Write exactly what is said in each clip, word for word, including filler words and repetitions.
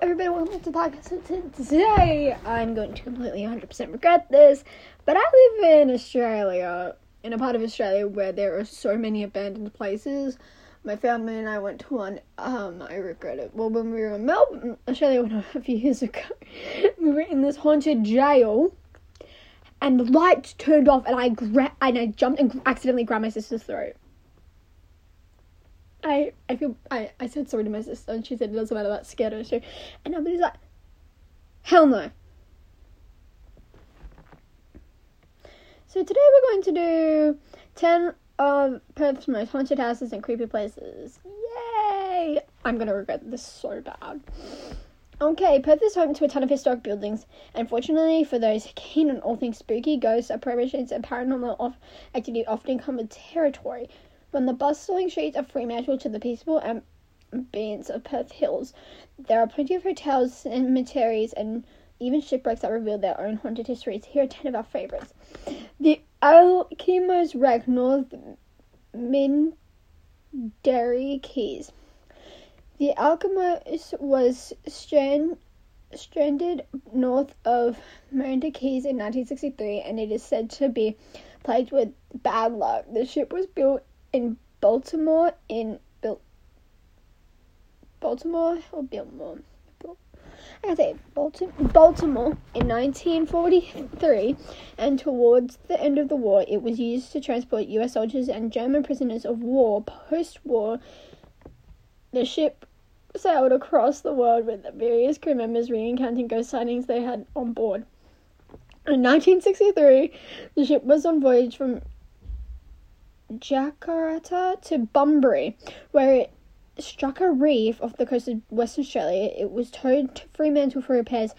Hello everybody, welcome to the podcast. So today, I'm going to completely one hundred percent regret this, but I live in Australia, in a part of Australia where there are so many abandoned places. My family and I went to one, um, I regret it. Well, when we were in Melbourne, Australia a few years ago, we were in this haunted jail, and the lights turned off, and I gra- and I jumped and accidentally grabbed my sister's throat. I, I feel I, I said sorry to my sister and she said it doesn't matter, that scared her too. And I was like, hell no. So today we're going to do ten of Perth's most haunted houses and creepy places. Yay! I'm gonna regret this so bad. Okay, Perth is home to a ton of historic buildings, and fortunately for those keen on all things spooky, ghosts, apparitions, and paranormal off- activity often come with territory. From the bustling streets of Fremantle to the peaceful ambience of Perth Hills, there are plenty of hotels, cemeteries, and even shipwrecks that reveal their own haunted histories. Here are ten of our favourites. The Alchemist Wreck, North Mindarie Keys. The Alchemist was strand, stranded north of Mindarie Keys in nineteen sixty-three, and it is said to be plagued with bad luck. The ship was built in Baltimore, in Bil- Baltimore or Biltmore, Bil- I can say Baltim- Baltimore in nineteen forty-three, and towards the end of the war, it was used to transport U S soldiers and German prisoners of war. Post-war, the ship sailed across the world with the various crew members re-encountering ghost sightings they had on board. In nineteen sixty-three, the ship was on voyage from Jakarta to Bunbury, where it struck a reef off the coast of Western Australia. It was towed to Fremantle for repairs,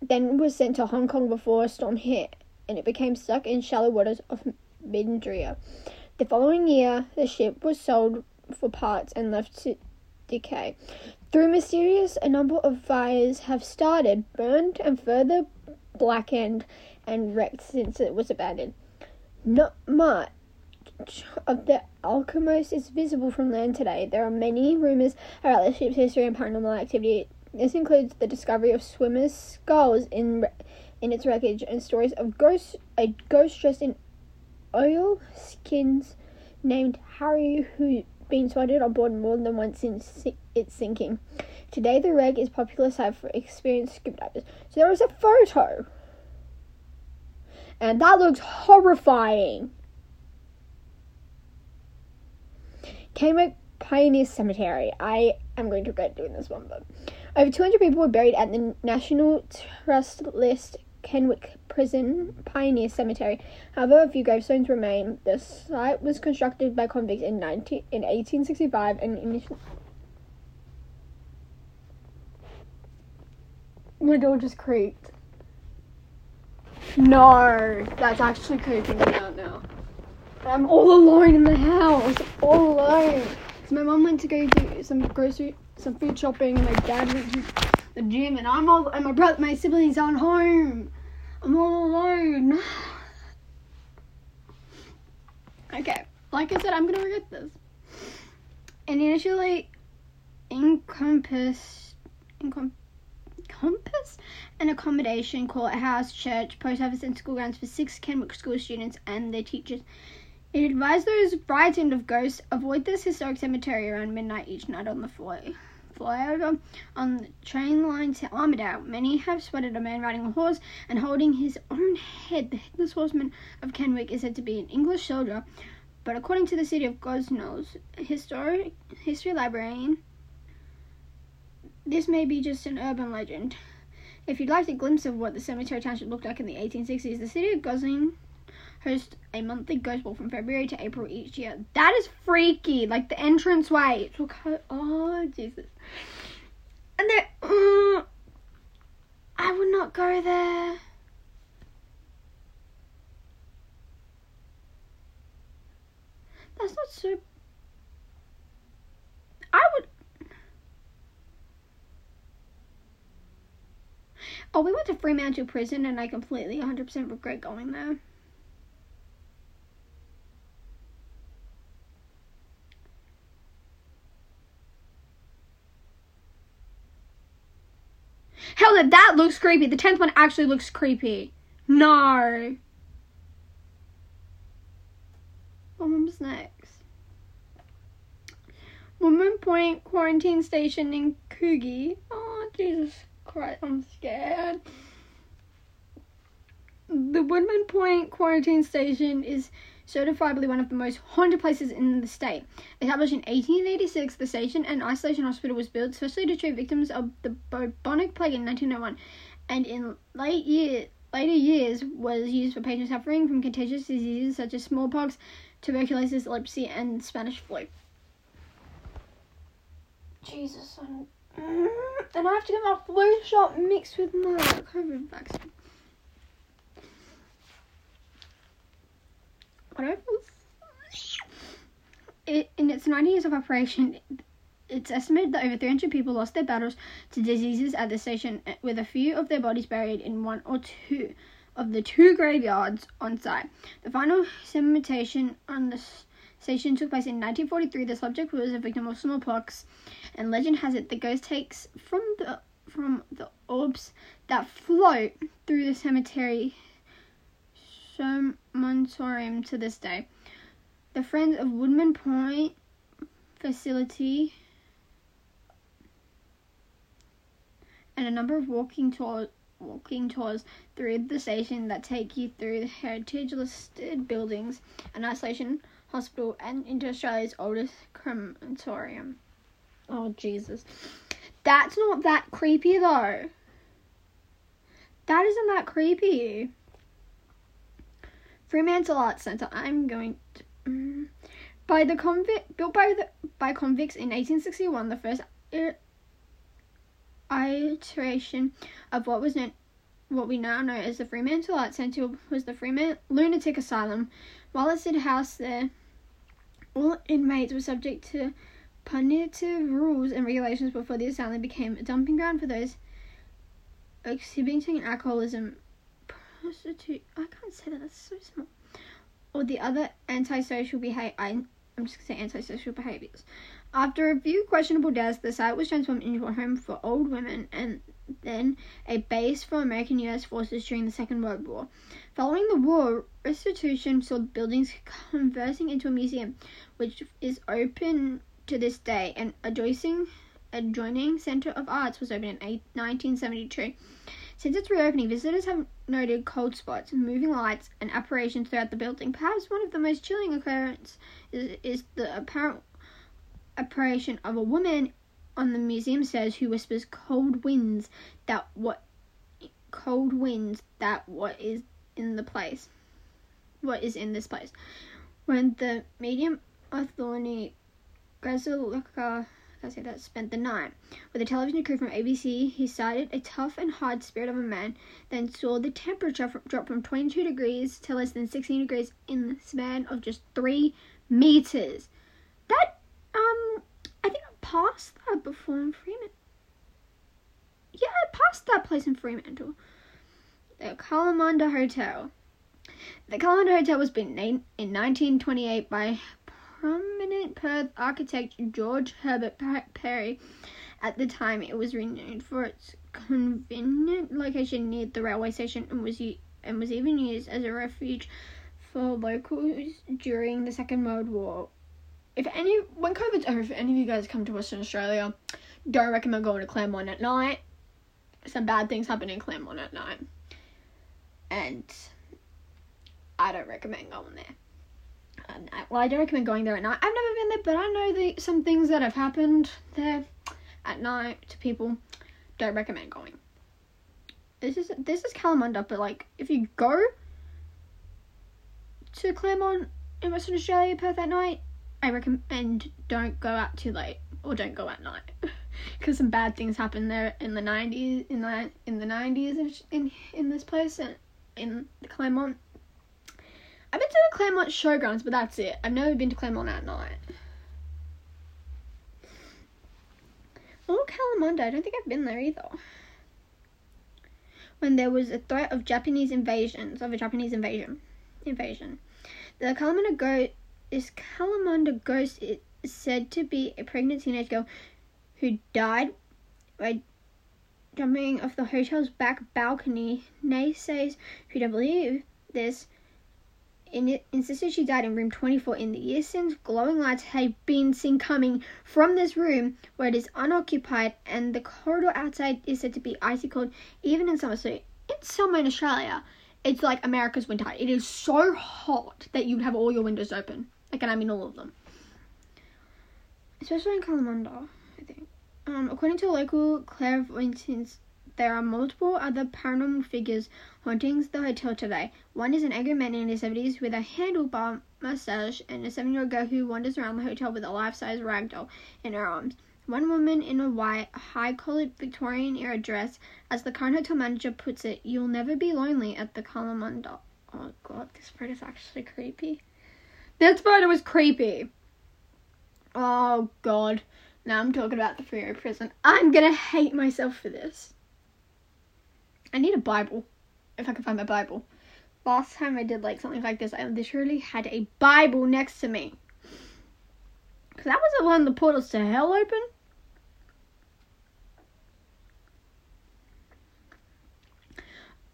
then was sent to Hong Kong before a storm hit, and it became stuck in shallow waters off Mindarie. The following year, the ship was sold for parts and left to decay. Through mysterious, a number of fires have started, burned, and further blackened and wrecked since it was abandoned. Not much of the Alchemist is visible from land today. There are many rumours about the ship's history and paranormal activity. This includes the discovery of swimmers' skulls in in its wreckage and stories of ghosts, a ghost dressed in oil skins named Harry, who'd been spotted on board more than once since its sinking. Today, the wreck is a popular site for experienced scuba divers. So there was a photo, and that looks horrifying. Kenwick Pioneer Cemetery. I am going to regret doing this one, but over two hundred people were buried at the National Trust List Kenwick Prison Pioneer Cemetery. However, a few gravestones remain. The site was constructed by convicts in nineteen in eighteen sixty-five and initially. My door just creaked. No, that's actually creeping me out now. I'm all alone in the house, all alone. So my mum went to go do some grocery, some food shopping, and my dad went to the gym, and I'm all, and my brother, my siblings aren't home. I'm all alone. Okay, like I said, I'm gonna regret this. And initially, encompassed, encompassed, encompassed an accommodation, courthouse, church, post office, and school grounds for six Kenwick school students and their teachers. It advised those frightened of ghosts, avoid this historic cemetery around midnight each night on the fly- flyover on the train line to Armidale. Many have spotted a man riding a horse and holding his own head. The headless horseman of Kenwick is said to be an English soldier, but according to the City of Gosnell's historic history librarian, this may be just an urban legend. If you'd like a glimpse of what the cemetery township looked like in the eighteen sixties, the City of Gosnell host a monthly ghost ball from February to April each year. That is freaky. Like the entranceway. Oh Jesus! And there, uh, I would not go there. That's not so. I would. Oh, we went to Fremantle Prison, and I completely one hundred percent regret going there. Hell, that looks creepy. The tenth one actually looks creepy. No. What one's next? Woodman Point Quarantine Station in Coogee. Oh, Jesus Christ, I'm scared. The Woodman Point Quarantine Station is certifiably one of the most haunted places in the state. Established in eighteen eighty-six, the station and isolation hospital was built especially to treat victims of the bubonic plague in nineteen oh one, and in late year, later years was used for patients suffering from contagious diseases such as smallpox, tuberculosis, leprosy, and Spanish flu. Jesus, I'm... and I have to get my flu shot mixed with my COVID vaccine. It, in its ninety years of operation, it's estimated that over three hundred people lost their battles to diseases at the station, with a few of their bodies buried in one or two of the two graveyards on site. The final cremation on the station took place in nineteen forty-three. The subject was a victim of smallpox, and legend has it the ghost takes from the from the orbs that float through the cemetery Montorium to this day. The Friends of Woodman Point facility and a number of walking tours walking tours through the station that take you through the heritage listed buildings, an isolation hospital, and into Australia's oldest crematorium. Oh Jesus. That's not that creepy though. That isn't that creepy. Fremantle Arts Centre. I'm going to... Um, by the convict... Built by, the, by convicts in eighteen sixty-one, the first ir, iteration of what was known, what we now know as the Fremantle Arts Centre was the Fremantle Lunatic Asylum. While it stood housed there, all inmates were subject to punitive rules and regulations before the asylum became a dumping ground for those exhibiting alcoholism, prostitute, I can't say that, that's so small, or the other antisocial behavior, I'm just going to say antisocial behaviours. After a few questionable deaths, the site was transformed into a home for old women and then a base for American U S forces during the Second World War. Following the war, restitution saw the buildings converting into a museum, which is open to this day, and adjoining, adjoining Centre of Arts was opened in nineteen seventy-two. Since its reopening, visitors have noted cold spots, moving lights, and apparitions throughout the building. Perhaps one of the most chilling occurrences is, is the apparent apparition of a woman on the museum stairs who whispers, "Cold winds, that what? Cold winds, that what is in the place? What is in this place?" When the medium Anthony Gazulaka, I say that, spent the night with a television crew from A B C, he sighted a tough and hard spirit of a man, then saw the temperature from, drop from twenty-two degrees to less than sixteen degrees in the span of just three meters. That, um, I think I passed that before in Fremantle. Yeah, I passed that place in Fremantle. The Kalamunda Hotel. The Kalamunda Hotel was built in nineteen twenty-eight by prominent Perth architect George Herbert Perry. At the time, it was renowned for its convenient location near the railway station and was u- and was even used as a refuge for locals during the Second World War. If any, when COVID's over, if any of you guys come to Western Australia, don't recommend going to Claremont at night. Some bad things happen in Claremont at night, and I don't recommend going there. Um, well, I don't recommend going there at night. I've never been there, but I know the, some things that have happened there at night to people. Don't recommend going. This is this is Kalamunda, but like if you go to Claremont in Western Australia, Perth at night, I recommend don't go out too late or don't go at night because some bad things happened there in the nineties in the in the nineties in in this place and in Claremont. I've been to the Claremont Showgrounds, but that's it. I've never been to Claremont at night. Oh, Kalamunda. I don't think I've been there either. When there was a threat of Japanese invasions, of a Japanese invasion. Invasion. The Kalamunda ghost, this Kalamunda ghost is said to be a pregnant teenage girl who died by jumping off the hotel's back balcony. Naysays who don't believe this insisted she died in room twenty-four. In the years since, glowing lights had been seen coming from this room, where it is unoccupied, and the corridor outside is said to be icy cold, even in summer. So in summer in Australia, it's like America's winter. It is so hot that you'd have all your windows open. Again, I mean all of them. Especially in Kalamunda, I think. Um, according to local clairvoyants, there are multiple other paranormal figures haunting the hotel today. One is an angry man in his seventies with a handlebar mustache, and a seven-year-old girl who wanders around the hotel with a life-size ragdoll in her arms. One woman in a white, high-collared Victorian-era dress, as the current hotel manager puts it, "You'll never be lonely at the Kalamunda." Oh god, this photo is actually creepy. This photo is creepy. Oh god, now I'm talking about the Fremantle prison. I'm gonna hate myself for this. I need a Bible, if I can find my Bible. Last time I did like something like this, I literally had a Bible next to me. Because that was the one the portals to hell open.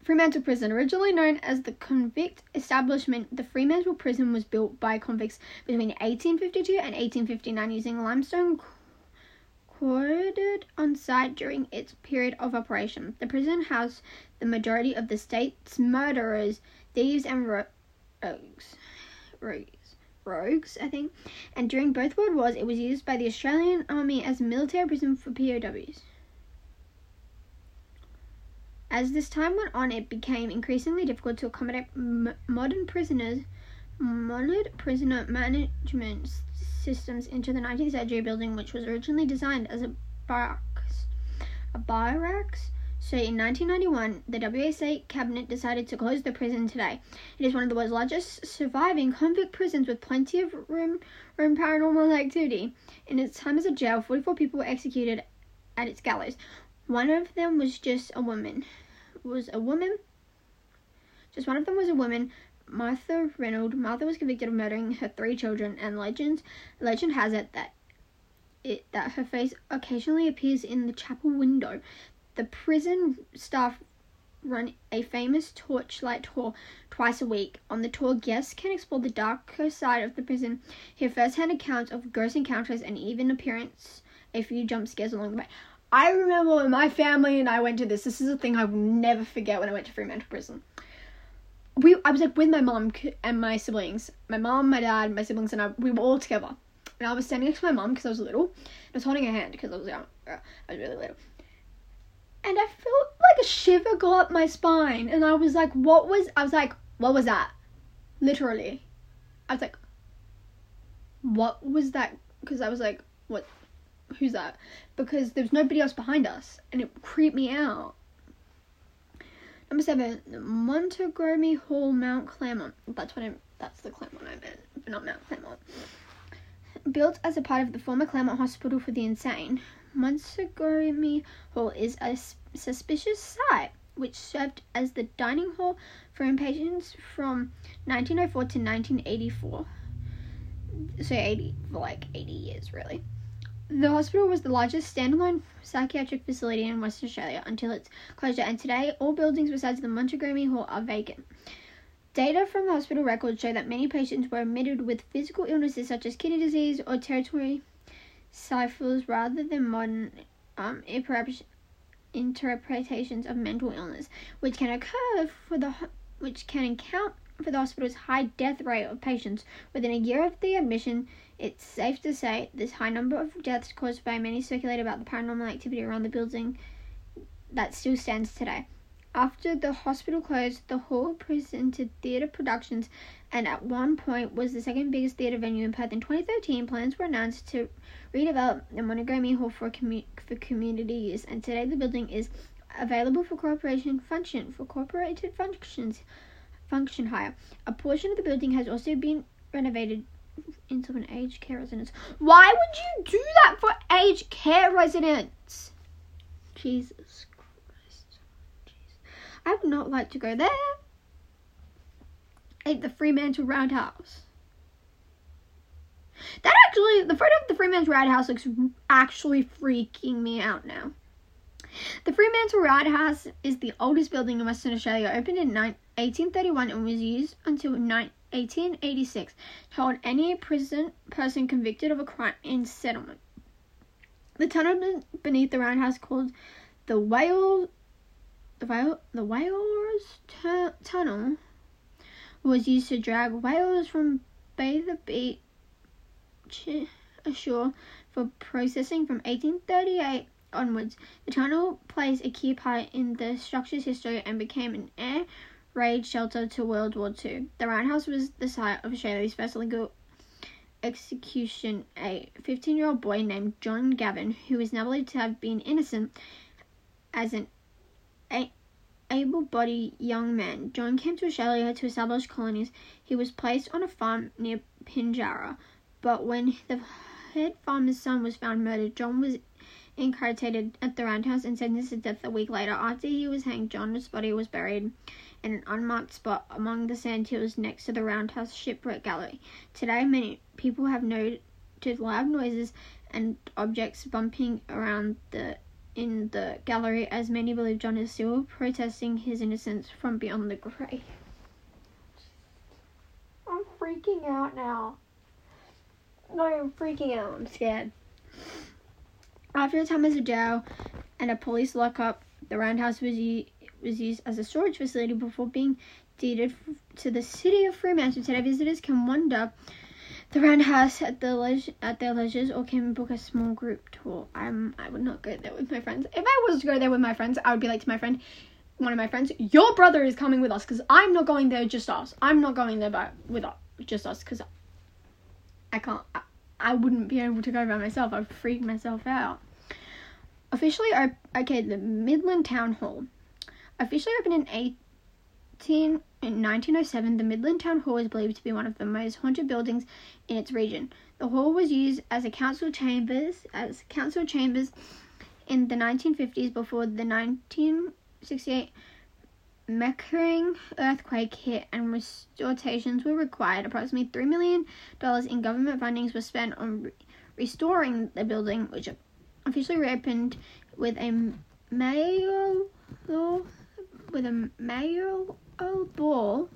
Fremantle Prison. Originally known as the Convict Establishment, the Fremantle Prison was built by convicts between eighteen fifty-two and eighteen fifty-nine using limestone quartered on site during its period of operation. The prison housed the majority of the state's murderers, thieves, and ro- rogues. rogues, rogues, I think. And during both World Wars, it was used by the Australian Army as military prison for P O Ws. As this time went on, it became increasingly difficult to accommodate m- modern prisoners. Modern prisoner management systems into the nineteenth century building, which was originally designed as a barracks. A barracks. So in nineteen ninety-one, the W A C cabinet decided to close the prison today. It is one of the world's largest surviving convict prisons, with plenty of room room paranormal activity. In its time as a jail, forty-four people were executed at its gallows. One of them was just a woman. Was a woman. Just one of them was a woman. Martha Reynolds. Martha was convicted of murdering her three children, and legend legend has it that it that her face occasionally appears in the chapel window. The prison staff run a famous torchlight tour twice a week. On the tour, guests can explore the darker side of the prison, hear first-hand accounts of ghost encounters, and even appearance a few jump scares along the way. I remember when my family and I went to this. This is a thing I will never forget when I went to Fremantle Prison. We, I was like with my mum and my siblings. My mum, my dad, my siblings, and I, we were all together. And I was standing next to my mum because I was little. And I was holding her hand because I was young. I was really little. And I felt like a shiver go up my spine. And I was like, what was, I was like, what was that? Literally. I was like, what was that? Because I was like, what, who's that? Because there was nobody else behind us. And it creeped me out. Number seven, Montgomery Hall, Mount Claremont. That's what I'm, that's the Claremont I meant, but not Mount Claremont. Built as a part of the former Claremont Hospital for the Insane, Montgomery Hall is a suspicious site which served as the dining hall for inpatients from nineteen oh four to nineteen eighty-four. So eighty, for like eighty years, really. The hospital was the largest standalone psychiatric facility in Western Australia until its closure, and today all buildings besides the Montgomery Hall are vacant. Data from the hospital records show that many patients were admitted with physical illnesses such as kidney disease or territory syphilis rather than modern um, interpretations of mental illness, which can occur for the which can account for the hospital's high death rate of patients. Within a year of the admission, it's safe to say this high number of deaths caused by many circulate about the paranormal activity around the building that still stands today. After the hospital closed, the hall presented theatre productions and at one point was the second biggest theatre venue in Perth. In twenty thirteen, plans were announced to redevelop the Montgomery Hall for, commu- for community use, and today the building is available for corporation function for corporated functions function hire. A portion of the building has also been renovated into an aged care residence. Why would you do that for aged care residents? Jesus Christ. Jesus. I would not like to go there. At the Fremantle Roundhouse. That actually, the photo of the Fremantle Roundhouse looks actually freaking me out now. The Fremantle Roundhouse is the oldest building in Western Australia, opened in eighteen thirty-one and was used until eighteen eighty-six to hold any prison person convicted of a crime in settlement. The tunnel beneath the roundhouse, called the Whale, the Whale, the Whales tu- Tunnel, was used to drag whales from Bay the Beach ashore for processing from eighteen thirty-eight. Onwards. The tunnel plays a key part in the structure's history and became an air raid shelter to World War Two. The roundhouse was the site of Australia's first illegal execution. A fifteen-year-old boy named John Gavin, who is now believed to have been innocent as an a- able-bodied young man. John came to Australia to establish colonies. He was placed on a farm near Pinjarra, but when the head farmer's son was found murdered, John was incarcerated at the roundhouse and sentenced to death a week later. After he was hanged, John's body was buried in an unmarked spot among the sand hills next to the roundhouse shipwreck gallery. Today, many people have noted loud noises and objects bumping around the in the gallery, as many believe John is still protesting his innocence from beyond the grave. I'm freaking out now. No, I'm freaking out. I'm scared. After a time as a jail and a police lockup, the roundhouse was, u- was used as a storage facility before being deeded f- to the city of Fremantle. Today, visitors can wander the roundhouse at their leisure, at their leisures, or can book a small group tour. Um, I would not go there with my friends. If I was to go there with my friends, I would be like to my friend, one of my friends, your brother is coming with us, because I'm not going there just us. I'm not going there by with us, just us, because I can't. I- I wouldn't be able to go by myself. I'd freak myself out. Officially, okay, the Midland Town Hall. Officially opened in nineteen oh seven, the Midland Town Hall is believed to be one of the most haunted buildings in its region. The hall was used as a council chambers as council chambers in the nineteen fifties before the nineteen sixty-eight Meckering earthquake hit and restorations were required. Approximately three million dollars in government fundings was spent on re- restoring the building, which officially reopened with a mayoral with a mayoral ball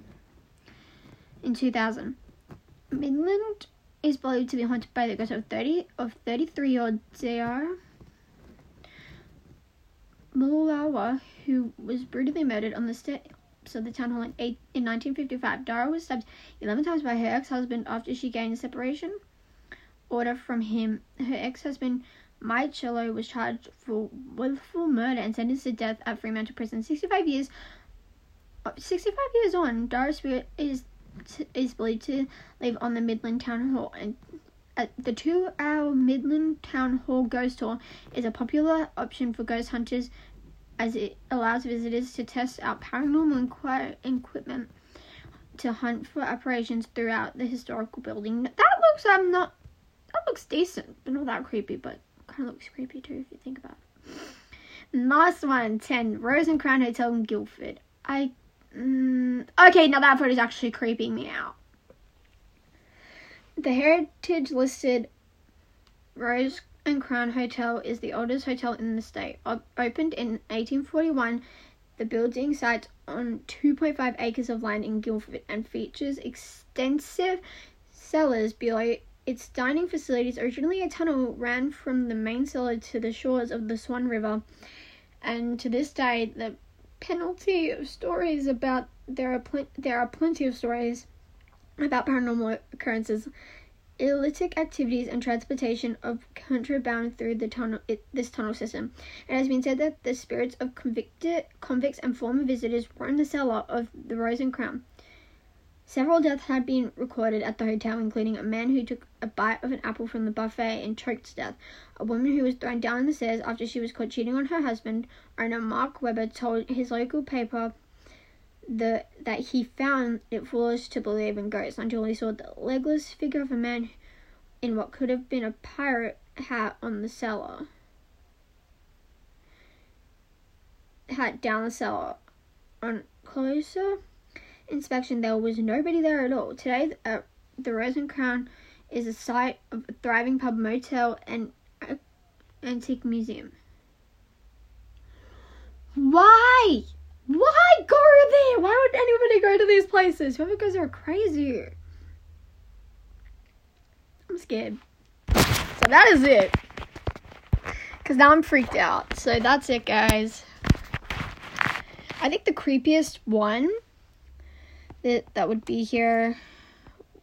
in two thousand. Midland is believed to be haunted by the ghost of thirty of thirty-three-year-old Dara Mulawa, who was brutally murdered on the steps of the town hall in, eight, in nineteen fifty-five. Dara was stabbed eleven times by her ex-husband after she gained a separation order from him. Her ex-husband, Mike Cello, was charged for willful murder and sentenced to death at Fremantle Prison. sixty-five years, sixty-five years on, Dara's spirit is is believed to live on the Midland Town Hall, and Uh, the two-hour Midland Town Hall ghost tour is a popular option for ghost hunters, as it allows visitors to test out paranormal inquir- equipment to hunt for apparitions throughout the historical building. That looks, I'm not, that looks decent, but not that creepy, but kind of looks creepy too if you think about it. And last one, ten, Rose and Crown Hotel in Guildford. I, mm, okay, now that photo's actually creeping me out. The heritage-listed Rose and Crown Hotel is the oldest hotel in the state. O- opened in eighteen forty-one, the building sites on two point five acres of land in Guildford and features extensive cellars below its dining facilities. Originally, a tunnel ran from the main cellar to the shores of the Swan River, and to this day, the penalty of stories about there are pl- there are plenty of stories. about paranormal occurrences, illicit activities, and transportation of contraband through the tunnel, it, this tunnel system. It has been said that the spirits of convicted convicts and former visitors roam the cellar of the Rose and Crown. Several deaths have been recorded at the hotel, including a man who took a bite of an apple from the buffet and choked to death, a woman who was thrown down the stairs after she was caught cheating on her husband. Owner Mark Webber told his local paper The, that he found it foolish to believe in ghosts until he saw the legless figure of a man in what could have been a pirate hat on the cellar. Hat down the cellar. On closer inspection, there was nobody there at all. Today, uh, the Rose and Crown is a site of a thriving pub, motel, and uh, antique museum. Why? Why go there? Why would anybody go to these places? Whoever goes there are crazy. I'm scared. So that is it. Because now I'm freaked out. So that's it, guys. I think the creepiest one that that would be here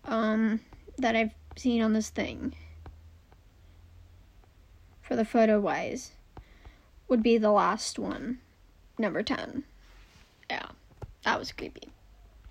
um, that I've seen on this thing for the photo-wise would be the last one, number ten. Yeah, that was creepy.